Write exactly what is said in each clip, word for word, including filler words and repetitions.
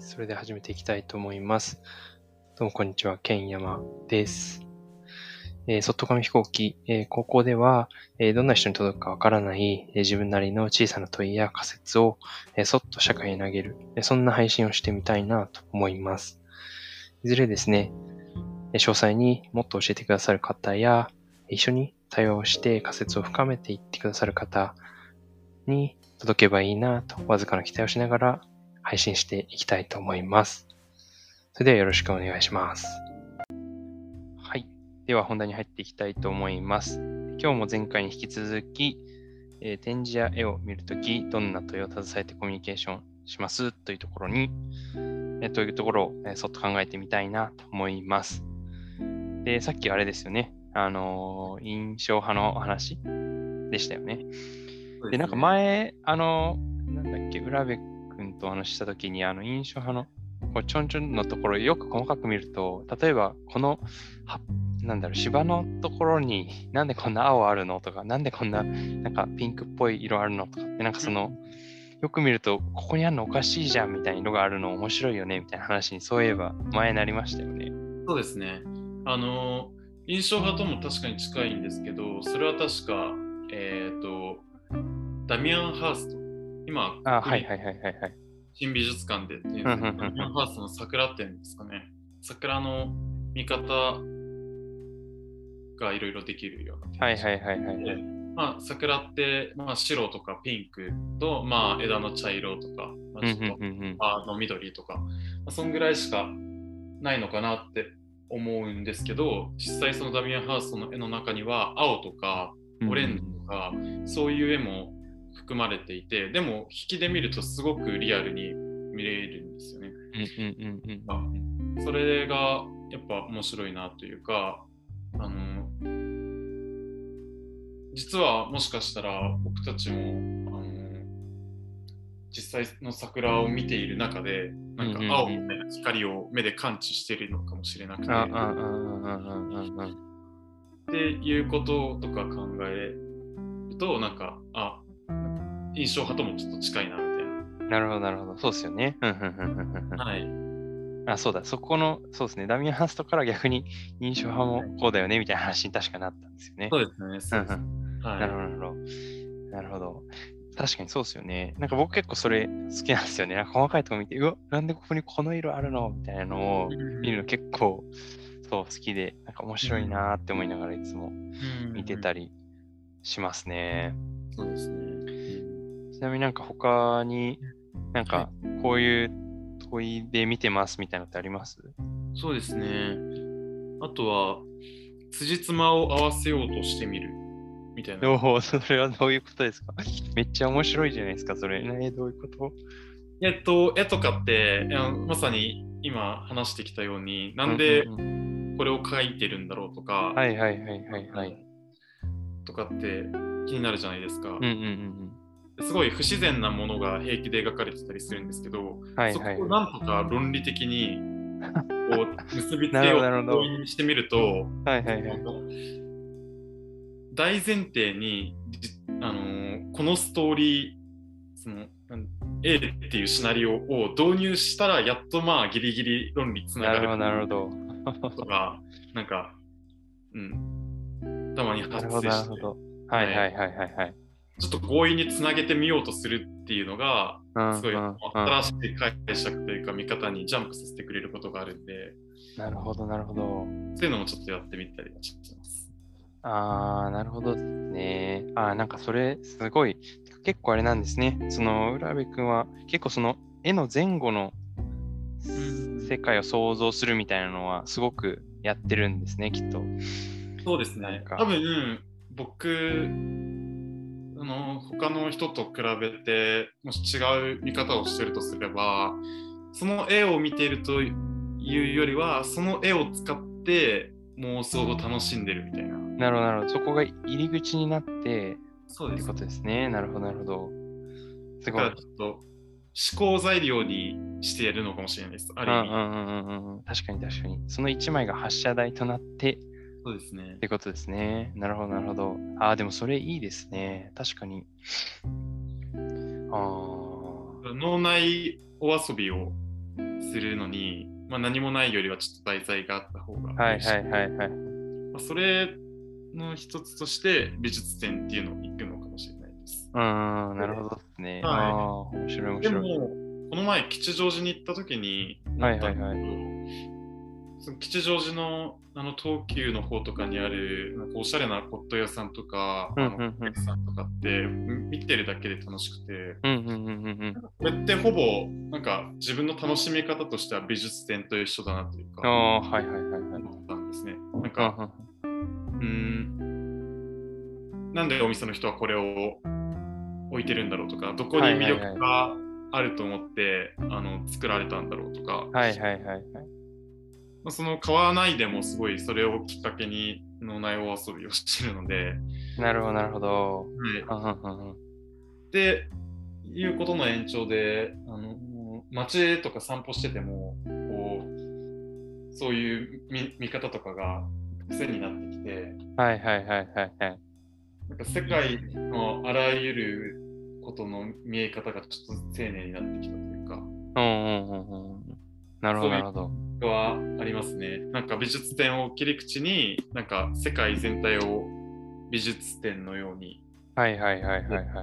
それで始めていきたいと思います。どうもこんにちは、ケンヤマです。えー、そっと紙飛行機、えー、ここでは、えー、どんな人に届くかわからない、えー、自分なりの小さな問いや仮説を、えー、そっと社会へ投げる、えー、そんな配信をしてみたいなと思います。いずれですね、えー、詳細にもっと教えてくださる方や、一緒に対話をして仮説を深めていってくださる方に届けばいいなと、わずかな期待をしながら配信していきたいと思います。それではよろしくお願いします。はい。では本題に入っていきたいと思います。今日も前回に引き続き、えー、展示や絵を見るとき、どんな問いを携えてコミュニケーションしますというところに、えー、というところを、えー、そっと考えてみたいなと思います。で、さっきあれですよね。あのー、印象派の話でしたよね。で、なんか前、あのー、なんだっけ、浦部君と話したときに、あの、印象派のこうちょんちょんのところよく細かく見ると、例えばこのはなんだろう芝のところになんでこんな青あるのとか、なんでこんななんかピンクっぽい色あるのとかって、なんかそのよく見るとここにあるのおかしいじゃんみたいなのがあるの面白いよねみたいな話に、そういえば前になりましたよね。そうですね。あの印象派とも確かに近いんですけど、それは確かえっ、ー、とダミアン・ハースト、今あはいはいはいはいはい、新美術館でっていう、ダミアン・ハースの桜展ですかね。桜の見方がいろいろできるような。はいはいはいはい。で、まあ、桜って、まあ、白とかピンクと、まあ、枝の茶色とか、まあ、ちょっと葉の緑とか、まあ、そんぐらいしかないのかなって思うんですけど、実際そのダミアン・ハースの絵の中には青とかオレンジとか、うん、そういう絵も含まれていて、でも引きで見るとすごくリアルに見れるんですよね。うんうんうん、まあ、それがやっぱ面白いなというか、あの実はもしかしたら僕たちもあの実際の桜を見ている中でなんか青の、ね、うんうん、光を目で感知しているのかもしれなくて、っていうこととか考えると、なんかあ印象派ともちょっと近いなみたいな。なるほどなるほど、そうですよね。はい。あ、そうだ、そこのそうですね、ダミアン・ハーストから逆に印象派もこうだよねみたいな話に確かなったんですよね。そうですね。そうですね。はい、なるほどなるほど。なるほど。確かにそうですよね。なんか僕結構それ好きなんですよね。なんか細かいとこ見て、うわ、なんでここにこの色あるのみたいなのを見るの結構そう好きで、なんか面白いなって思いながらいつも見てたりしますね。そうですね。ちなみになんか他になんかこういう問いで見てますみたいなのってあります？そうですね。あとは辻褄を合わせようとしてみるみたいな。おお、それはどういうことですか？めっちゃ面白いじゃないですかそれ。え、どういうこと？えっと絵とかってまさに今話してきたように、なんでこれを描いてるんだろうとか、はいはいはいはいはい、とかって気になるじゃないですか。うんうんうんうん。すごい不自然なものが平気で描かれてたりするんですけど、はいはい、そこをなんとか論理的にこう結びつけようとしてみると、はいはいはい、大前提に、あのー、このストーリー、その A っていうシナリオを導入したらやっとまあギリギリ論理つながるとかなんか、うん、たまに発生して、はいはいはいはいはい、ちょっと強引につなげてみようとするっていうのがすごい新しい解釈というか見方にジャンプさせてくれることがあるんで、なるほどなるほど、そういうのもちょっとやってみたりはします。ああ、なるほどですね。あ、なんかそれすごい結構あれなんですね、その浦部君は結構その絵の前後の世界を想像するみたいなのはすごくやってるんですね、きっと。そうですね、多分僕あの他の人と比べてもし違う見方をしてるとすれば、その絵を見ているというよりはその絵を使って妄想を楽しんでるみたいな。なるほどなるほど、そこが入り口になってそうですってことですね。なるほどなるほど、すごい。だからちょっと思考材料にしてやるのかもしれないです、ある意味。うんうんうん、確かに確かに、その一枚が発射台となって、そうですね。ってことですね。なるほど、なるほど。ああ、でもそれいいですね。確かに。ああ。脳内お遊びをするのに、まあ、何もないよりはちょっと題材があった方が嬉しい。はいはいはいはい。まあ、それの一つとして美術展っていうのを行くのかもしれないです。うん、なるほどですね。はい、ああ、面白い面白い。でもこの前吉祥寺に行った時に思ったんだけど、はいはいはい、その吉祥寺のあの東急の方とかにあるなんかおしゃれな骨董屋さんとか、うんうんうん、お客さんとかって見てるだけで楽しくて、うんうんうんうん、これってほぼなんか自分の楽しみ方としては美術展と一緒だなというか、あ、はいはいはいはい、思ったんですね。なんか、うん、なんでお店の人はこれを置いてるんだろうとか、どこに魅力があると思って、はいはいはい、あの作られたんだろうとか、はいはいはいはい、その買わないでもすごいそれをきっかけにの内容遊びをしてるので、なるほどなるほど、はい、っていうことの延長で、あの街とか散歩しててもこうそういう 見, 見方とかが癖になってきて、はいはいはいはいはい、なんか世界のあらゆることの見え方がちょっと丁寧になってきたというか、うんうんうんうん、なるほどなるほど。はありますね。なんか美術展を切り口に、なんか世界全体を美術展のように。はいはいはいはいは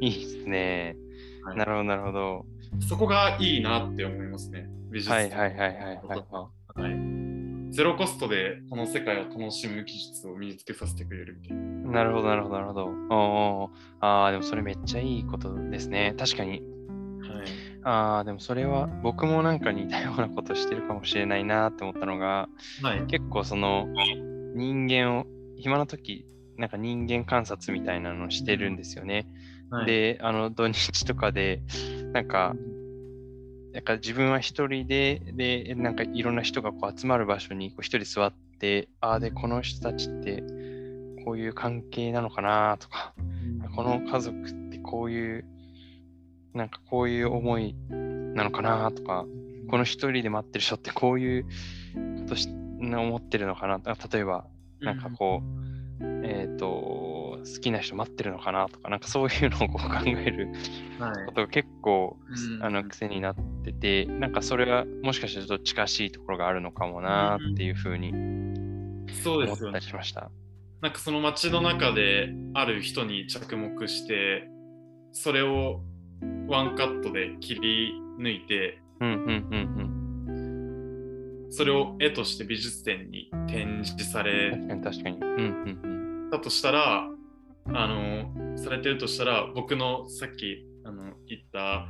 い。いいですね、はい。なるほどなるほど。そこがいいなって思いますね。美術展。はいはいはいはいはい、はいはい。ゼロコストでこの世界を楽しむ技術を身につけさせてくれるみたいな。なるほどなるほどなるほど。おー、ああ、でもそれめっちゃいいことですね。確かに。はい。ああ、でもそれは僕もなんか似たようなことしてるかもしれないなって思ったのが、はい、結構その人間を暇な時なんか人間観察みたいなのしてるんですよね、はい、で、あの土日とかでなんかなんか自分は一人ででなんかいろんな人がこう集まる場所にこう一人座って、ああ、でこの人たちってこういう関係なのかなとか、この家族ってこういうなんかこういう思いなのかなとか、この一人で待ってる人ってこういうことし思ってるのかなとか、例えばなんかこう、うん、えっと好きな人待ってるのかなとか、なんかそういうのをこう考えることが結構、はい、あの癖になってて、なんかそれはもしかしたらちょっと近しいところがあるのかもなっていうふうに思ったりしました、うん、そうですよね。なんかその街の中である人に着目してそれをワンカットで切り抜いて、うんうんうんうん、それを絵として美術展に展示され、確かに確かに、うんうんうん、だとしたらあのされてるとしたら、僕のさっきあの言った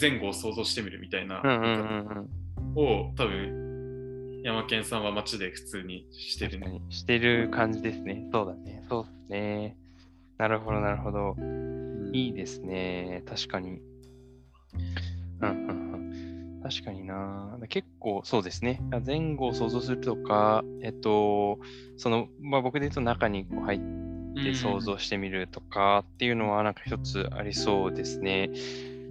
前後を想像してみるみたいな、うんうんうん、を多分ヤマケンさんは街で普通にしてる、ね、してる感じですね。そうだね、そうですね。なるほどなるほど、いいですね。確かに、うんうんうん、確かにな。結構そうですね、前後を想像するとか、えっとそのまあ、僕で言うと中にこう入って想像してみるとかっていうのはなんか一つありそうですね。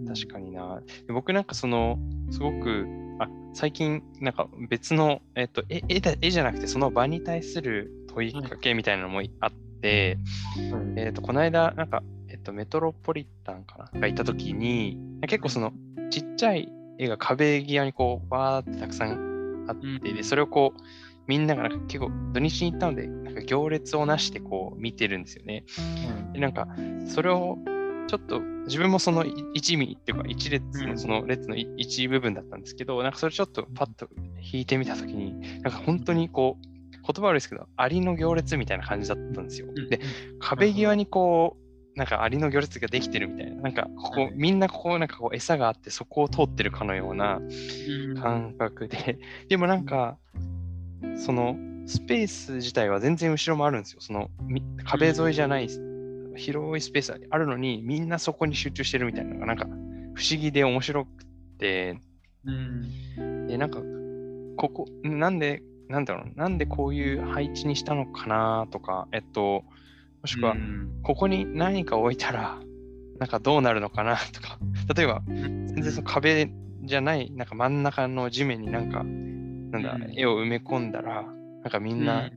確かにな。僕なんかそのすごくあ最近なんか別の、えっと、絵, 絵, だ絵じゃなくてその場に対する問いかけみたいなのもあって、うん、えっとこの間なんかえっと、メトロポリタンかながいたときに、結構そのちっちゃい絵が壁際にこうバーってたくさんあって、うん、でそれをこうみんながなんか結構土日に行ったのでなんか行列をなしてこう見てるんですよね、うん、でなんかそれをちょっと自分もその一味っていうか一列のその列の一部分だったんですけど、なんかそれちょっとパッと引いてみたときになんか本当にこう言葉悪いですけどアリの行列みたいな感じだったんですよ。で壁際にこうなんかアリの行列ができてるみたいな、なんかここ、はい、みんなここなんかこう餌があってそこを通ってるかのような感覚で、でもなんかそのスペース自体は全然後ろもあるんですよ。その壁沿いじゃない広いスペースあるのにみんなそこに集中してるみたいなのがなんか不思議で面白くて、うん、でなんかここなんでなんだろうなんでこういう配置にしたのかなとか、えっともしくはここに何か置いたらなんかどうなるのかなとか、例えば全然その壁じゃないなんか真ん中の地面になんかなんだ絵を埋め込んだらなんかみんな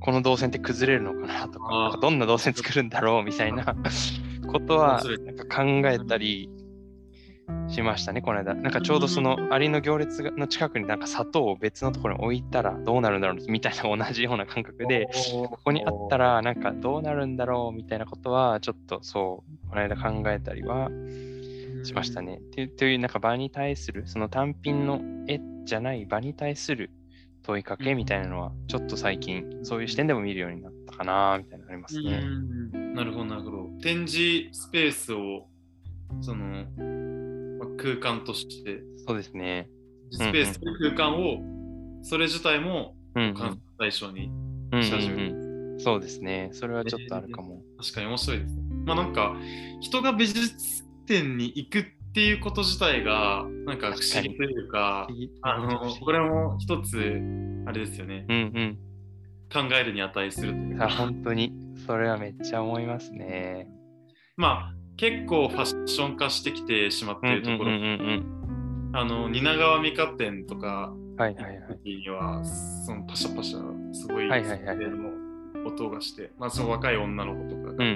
この動線って崩れるのかなとか、なんかどんな動線作るんだろうみたいなことはなんか考えたりしましたね、この間。なんかちょうどそのアリの行列の近くになんか砂糖を別のところに置いたらどうなるんだろうみたいな同じような感覚で、ここにあったらなんかどうなるんだろうみたいなことはちょっとそうこの間考えたりはしましたね。という、というなんか場に対するその単品の絵じゃない場に対する問いかけみたいなのはちょっと最近そういう視点でも見るようになったかなみたいなのありますね。うん、なるほどなるほど。展示スペースをその空間として、そうですね、スペースという空間を、うんうん、それ自体も観察対象にしたじゅう、うんうんうん、そうですね、それはちょっとあるかも、えー、確かに面白いですね。まあなんか人が美術展に行くっていうこと自体がなんか不思議というか、あのこれも一つあれですよね、うんうん、考えるに値するというか、本当にそれはめっちゃ思いますね。まあ結構ファッション化してきてしまっているところ、うんうんうんうん、あの蜷川美香展とか行く時には、はいはいはい、そのパシャパシャすごいスケールの音がして、はいはいはい、まあ、その若い女の子とかが好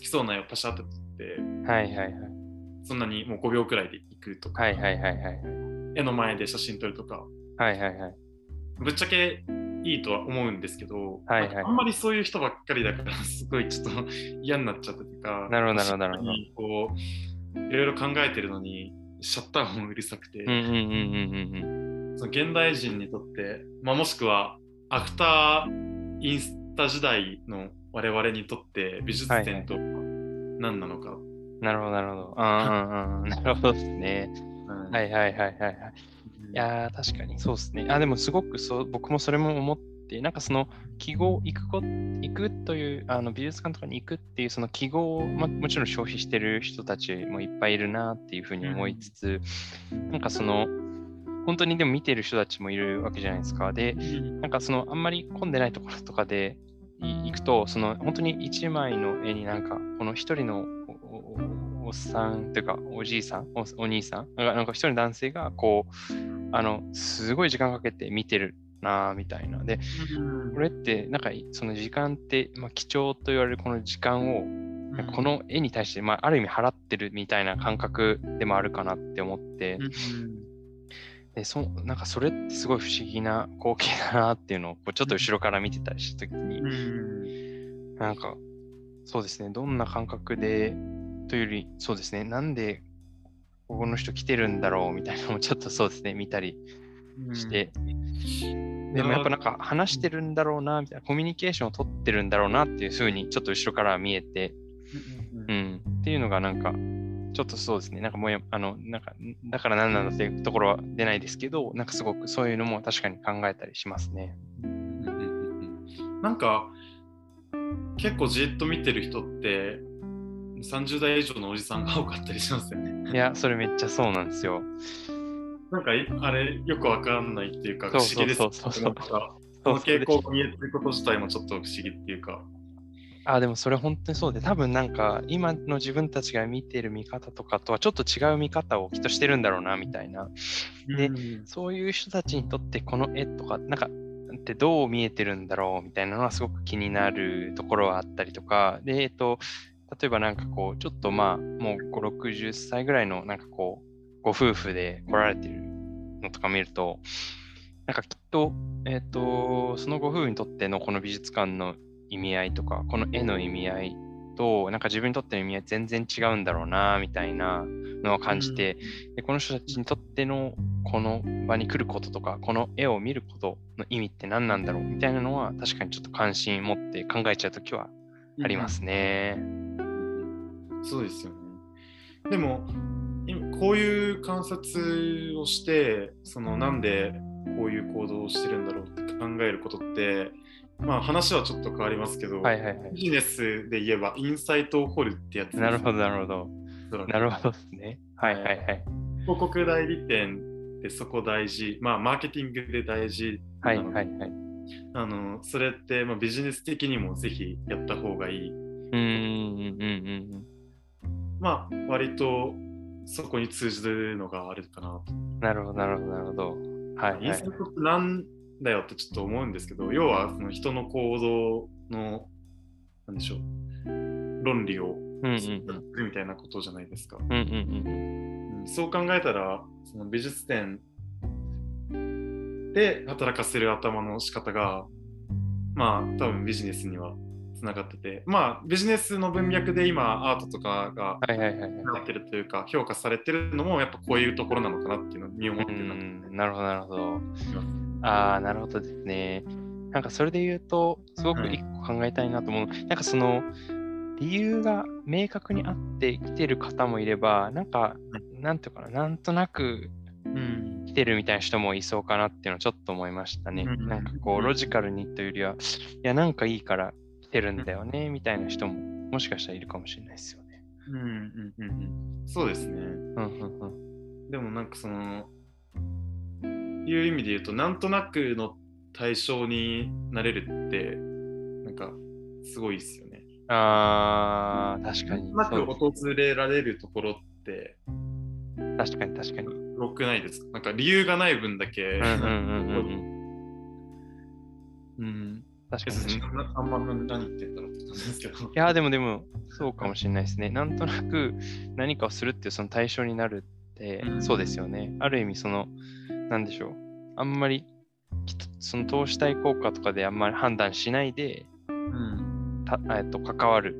きそうな絵をパシャって撮って、はいはいはい、そんなにもうごびょうくらいで行くとか、はいはいはいはい、絵の前で写真撮るとか、はいはいはい、ぶっちゃけいいとは思うんですけど、はいはい、あんまりそういう人ばっかりだからすごいちょっと嫌になっちゃったというか、なるほどなるほどなるほど、こういろいろ考えてるのにシャッター音うるさくて、現代人にとって、まあ、もしくはアフターインスタ時代の我々にとって美術展とは何なのか、はいはい、なるほどなるほど、あなるほどですね、うん、はいはいはいはいはい、いや確かにそうですね。あでもすごくそう僕もそれも思って、なんかその記号行くこ行くというあの美術館とかに行くっていうその記号を、ま、もちろん消費してる人たちもいっぱいいるなっていうふうに思いつつ、なんかその本当にでも見てる人たちもいるわけじゃないですか。でなんかそのあんまり混んでないところとかで行くと、その本当にいちまいの絵になんかこの一人のおっさんというかおじいさん お, お兄さんなんか一人の男性がこうあのすごい時間かけて見てるなみたいな、でこれってなんかその時間って、まあ、貴重と言われるこの時間をこの絵に対して、まあ、ある意味払ってるみたいな感覚でもあるかなって思って、でそなんかそれってすごい不思議な光景だなっていうのをこうちょっと後ろから見てたりした時に、なんかそうですね、どんな感覚でというよりそうですね、なんでここの人来てるんだろうみたいなのもちょっとそうですね見たりして、うん、でもやっぱなんか話してるんだろうなみたいな、コミュニケーションを取ってるんだろうなっていう風にちょっと後ろから見えて、うんうんうん、っていうのがなんかちょっとそうですね、なんかもうあのなんかだから何なんだっていうところは出ないですけど、なんかすごくそういうのも確かに考えたりしますね、うんうんうん、なんか結構じっと見てる人ってさんじゅうだい以上のおじさんが多かったりしますよね。いやそれめっちゃそうなんですよ。なんかあれよくわかんないっていうか不思議です。そうそうそうそう。その傾向が見えてること自体もちょっと不思議っていうか。あでもそれ本当にそうで、多分なんか今の自分たちが見てる見方とかとはちょっと違う見方をきっとしてるんだろうなみたいな。で、うん、そういう人たちにとってこの絵とかなんかってどう見えてるんだろうみたいなのはすごく気になるところはあったりとかで、えっと。例えばなんかこうちょっとまあもうごじゅう、ろくじゅっさいぐらいのなんかこうご夫婦で来られてるのとか見ると、なんかきっとえっとそのご夫婦にとってのこの美術館の意味合いとかこの絵の意味合いとなんか自分にとっての意味合い全然違うんだろうなみたいなのを感じて、でこの人たちにとってのこの場に来ることとかこの絵を見ることの意味って何なんだろうみたいなのは確かにちょっと関心持って考えちゃうときはありますね。そうですよね。でも今こういう観察をしてそのなんでこういう行動をしてるんだろうって考えることって、まあ、話はちょっと変わりますけど、はいはいはい、ビジネスで言えばインサイトを掘るってやつです、ね、なるほどなるほどなるほどですね、はいはいはい、広告代理店ってそこ大事、まあ、マーケティングで大事なので、はいはいはい、あのそれってまあビジネス的にもぜひやった方がいい、うんうんうんうん、まあ割とそこに通じるのがあるかなと。なるほどなるほどなるほど。はい、はい。インサイトってなんだよってちょっと思うんですけど、要はその人の行動のなんでしょう論理をうんうん、するみたいなことじゃないですか、うんうんうん、そう考えたらその美術展で働かせる頭の仕方がまあ多分ビジネスにはつながってて、まあビジネスの文脈で今アートとかがなってるというか評価されてるのもやっぱこういうところなのかなっていうのを身をもってなって、うん、なるほどなるほど、ああなるほどですね。なんかそれで言うとすごく一個考えたいなと思う、うん、なんかその理由が明確にあって来てる方もいれば、なんかなんていうかな、なんとなく、うん、来てるみたいな人もいそうかなっていうのをちょっと思いましたね、うん、なんかこうロジカルにというよりは、いやなんかいいから来てるんだよね、うん、みたいな人ももしかしたらいるかもしれないですよね。うんうんうん、そうですね、うんうんうん、でもなんかそのいう意味で言うとなんとなくの対象になれるってなんかすごいですよね。あー確かになんとなく訪れられるところって確かに確かに多くないですか。なんか理由がない分だけうん確かにあんま何言ってんだろうって感じですけど、いやでもでもそうかもしれないですね。なんとなく何かをするっていうその対象になるって、うん、そうですよね。ある意味そのなんでしょう、あんまりその投資対効果とかであんまり判断しないで、うん、たえっと関わる、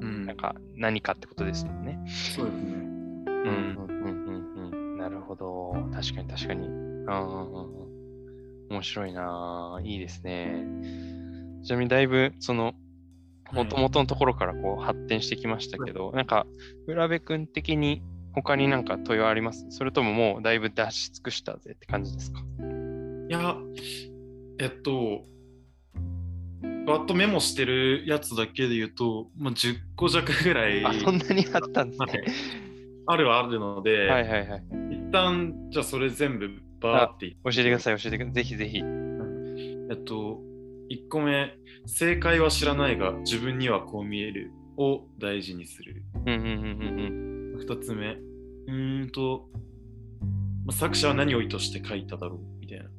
うん、なんか何かってことですよね。そうですね、うんうんうんうん、なるほど確かに確かに、あ面白いな、いいですね。ちなみにだいぶその元々のところからこう発展してきましたけど、はい、なんか浦部君的に他になんか問いはあります？それとももうだいぶ出し尽くしたぜって感じですか？いや、えっと、わっとメモしてるやつだけで言うと、まあ、じゅっこ弱ぐらい。あ、そんなにあったんですね。あるはあるので、はいはいはい、一旦じゃあそれ全部バーって教えてください、教えてください。ぜひぜひ。えっと、いっこめ、正解は知らないが自分にはこう見えるを大事にする。うんうんうんうん。ふたつめ、うーんと、まあ、作者は何を意図して書いただろう。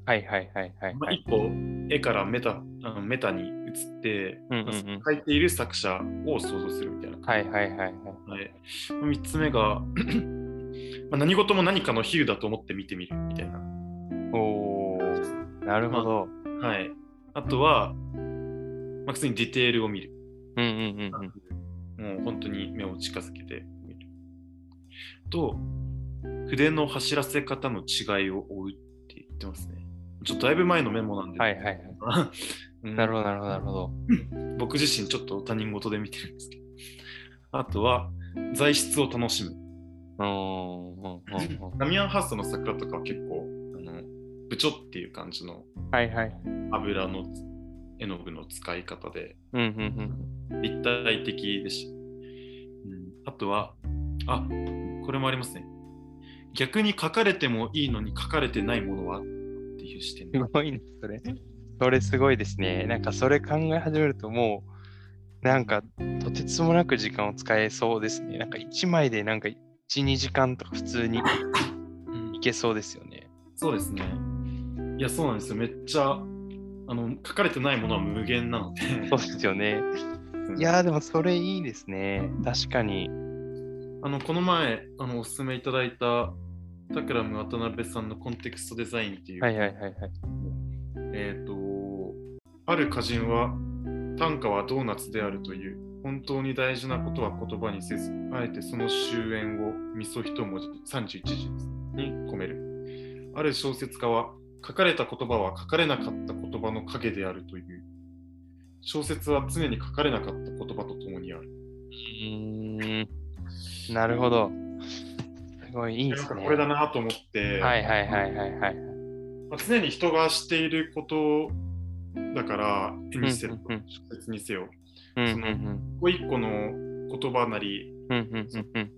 はいはいはいはい、はい。まあ、一歩絵からメタ、あのメタに移って、うんうんうん、描いている作者を想像するみたいな。はいはいはいはい。はい、みっつめが、まあ、何事も何かの比喩だと思って見てみるみたいな。おー、なるほど。まあ、はい。あとは、まあ、普通にディテールを見る。うんうんうんうん。もう本当に目を近づけてみる。と、筆の走らせ方の違いを追う。言ってますね。ちょっとだいぶ前のメモなんで。はいはいはい。うん、なるほどなるほどなるほど。僕自身ちょっと他人事で見てるんですけど。あとは材質を楽しむ。ダミアン・ハーストの桜とかは結構あのブチョっていう感じの油の絵の具の使い方で、はいはい、立体的でした、うん。あとはあこれもありますね。逆に書かれてもいいのに書かれてないものはっていう視点。すごいね、それ。それすごいですね。なんかそれ考え始めるともう、なんかとてつもなく時間を使えそうですね。なんかいちまいでなんかいち、にじかんとか普通にいけそうですよね。うん、そうですね。いや、そうなんですよ。めっちゃ、あの、書かれてないものは無限なので。そうですよね。いやー、でもそれいいですね。確かに。あの、この前、あの、おすすめいただいた、タクラム渡辺さんのコンテクストデザインっていう、はいはいはいはい、えっとある歌人は短歌はドーナツであるという、本当に大事なことは言葉にせずあえてその終焉をみそ一文字さんじゅういちじに込める。ある小説家は書かれた言葉は書かれなかった言葉の影であるという、小説は常に書かれなかった言葉と共にある。うーん、なるほど。いいですね、なんかこれだなと思って、はいはいはいはいはい、まあ、常に人がしていることだから絵にせよ、小説にせよ、うんうんうん、その一個一個の言葉なり、うんうんうんうん、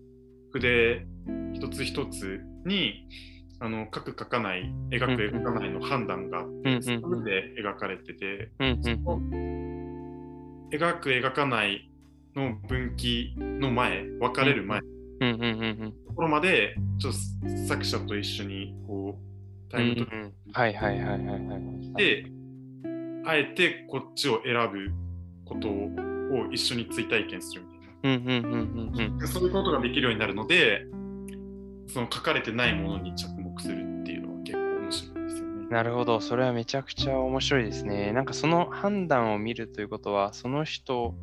筆一つ一つにあの描く描かない、描く描かないの判断があって、うんうん、それで描かれてて、うんうん、その描く描かないの分岐の前、分かれる前、うんうんうんうんうん、ところまでちょっと作者と一緒にこうタイムと、うんうん、はいはいはいはいはい、であえてこっちを選ぶことを一緒に追体験するみたいな、そういうことができるようになるので、その書かれてないものに着目するっていうのは結構面白いですよね。なるほど、それはめちゃくちゃ面白いですね。なんかその判断を見るということは、その人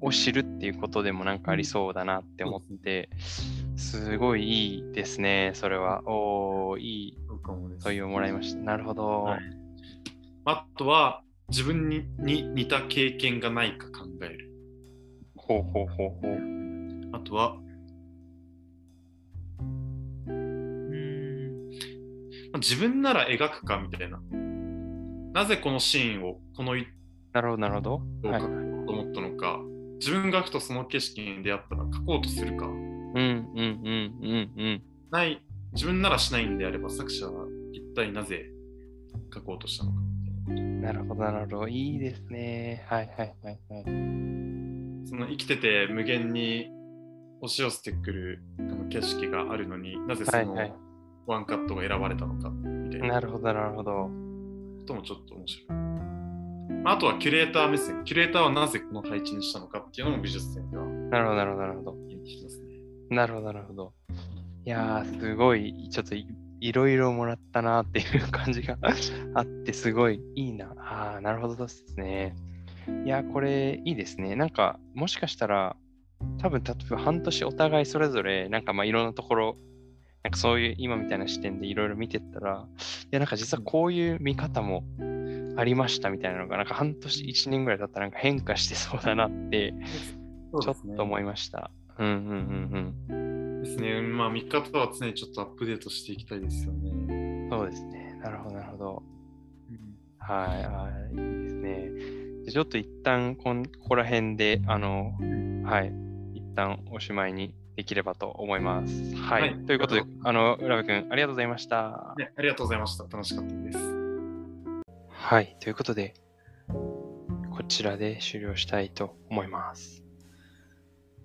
を知るっていうことでもなんかありそうだなって思って、すごいいいですね、それは。おー、いい問いをもらいました。なるほど。はい、あとは、自分に似た経験がないか考える。ほうほうほうほう。あとは、自分なら描くかみたいな。なぜこのシーンをこの一歩を描こうと思ったのか、はい、自分がふとその景色に出会ったら描こうとするか。うんうんうんうんうん。ない、自分ならしないんであれば作者は一体なぜ描こうとしたのか。なるほどなるほど、いいですね。はいはいはいはい。その生きてて無限に押し寄せてくる景色があるのに、なぜその、はいはい、ワンカットが選ばれたのかみたいな。なるほどなるほど。ともちょっと面白い。あとはキュレーター目線。キュレーターはなぜこの配置にしたのかっていうのも美術展が。なるほどなるほどなるほど。なるほどなるほど。いやー、すごいちょっといろいろもらったなっていう感じがあってすごいいいな。ああ、なるほどですね。いやー、これいいですね。なんかもしかしたら多分例えば半年お互いそれぞれなんかまあいろんなところなんかそういう今みたいな視点でいろいろ見てったら、いやなんか実はこういう見方もありましたみたいなのがなんか半年いちねんぐらいだったらなんか変化してそうだなってちょっと思いました。うんうんうんうん。ですね。まあ見方は常にちょっとアップデートしていきたいですよね。そうですね。なるほどなるほど。うん、はいはい、いいですね。じゃちょっと一旦こんここら辺であの、はい、一旦おしまいに。できればと思います。はい。はい、ということで、あの浦部君ありがとうございました、ね。ありがとうございました。楽しかったです。はい。ということで、こちらで終了したいと思います。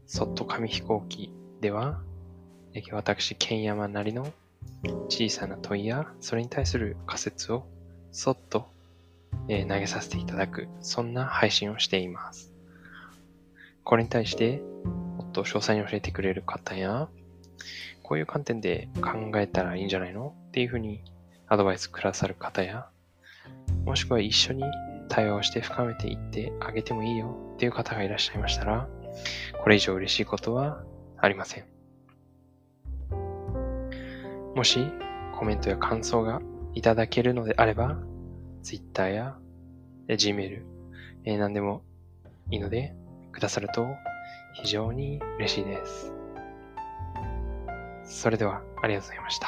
そっと紙飛行機では、私ケンヤマなりの小さな問いやそれに対する仮説をそっと、えー、投げさせていただく、そんな配信をしています。これに対して。詳細に教えてくれる方や、こういう観点で考えたらいいんじゃないのっていうふうにアドバイスくださる方や、もしくは一緒に対話をして深めていってあげてもいいよっていう方がいらっしゃいましたら、これ以上嬉しいことはありません。もしコメントや感想がいただけるのであれば、Twitter や Gmail、えー、何でもいいのでくださると非常に嬉しいです。それではありがとうございました。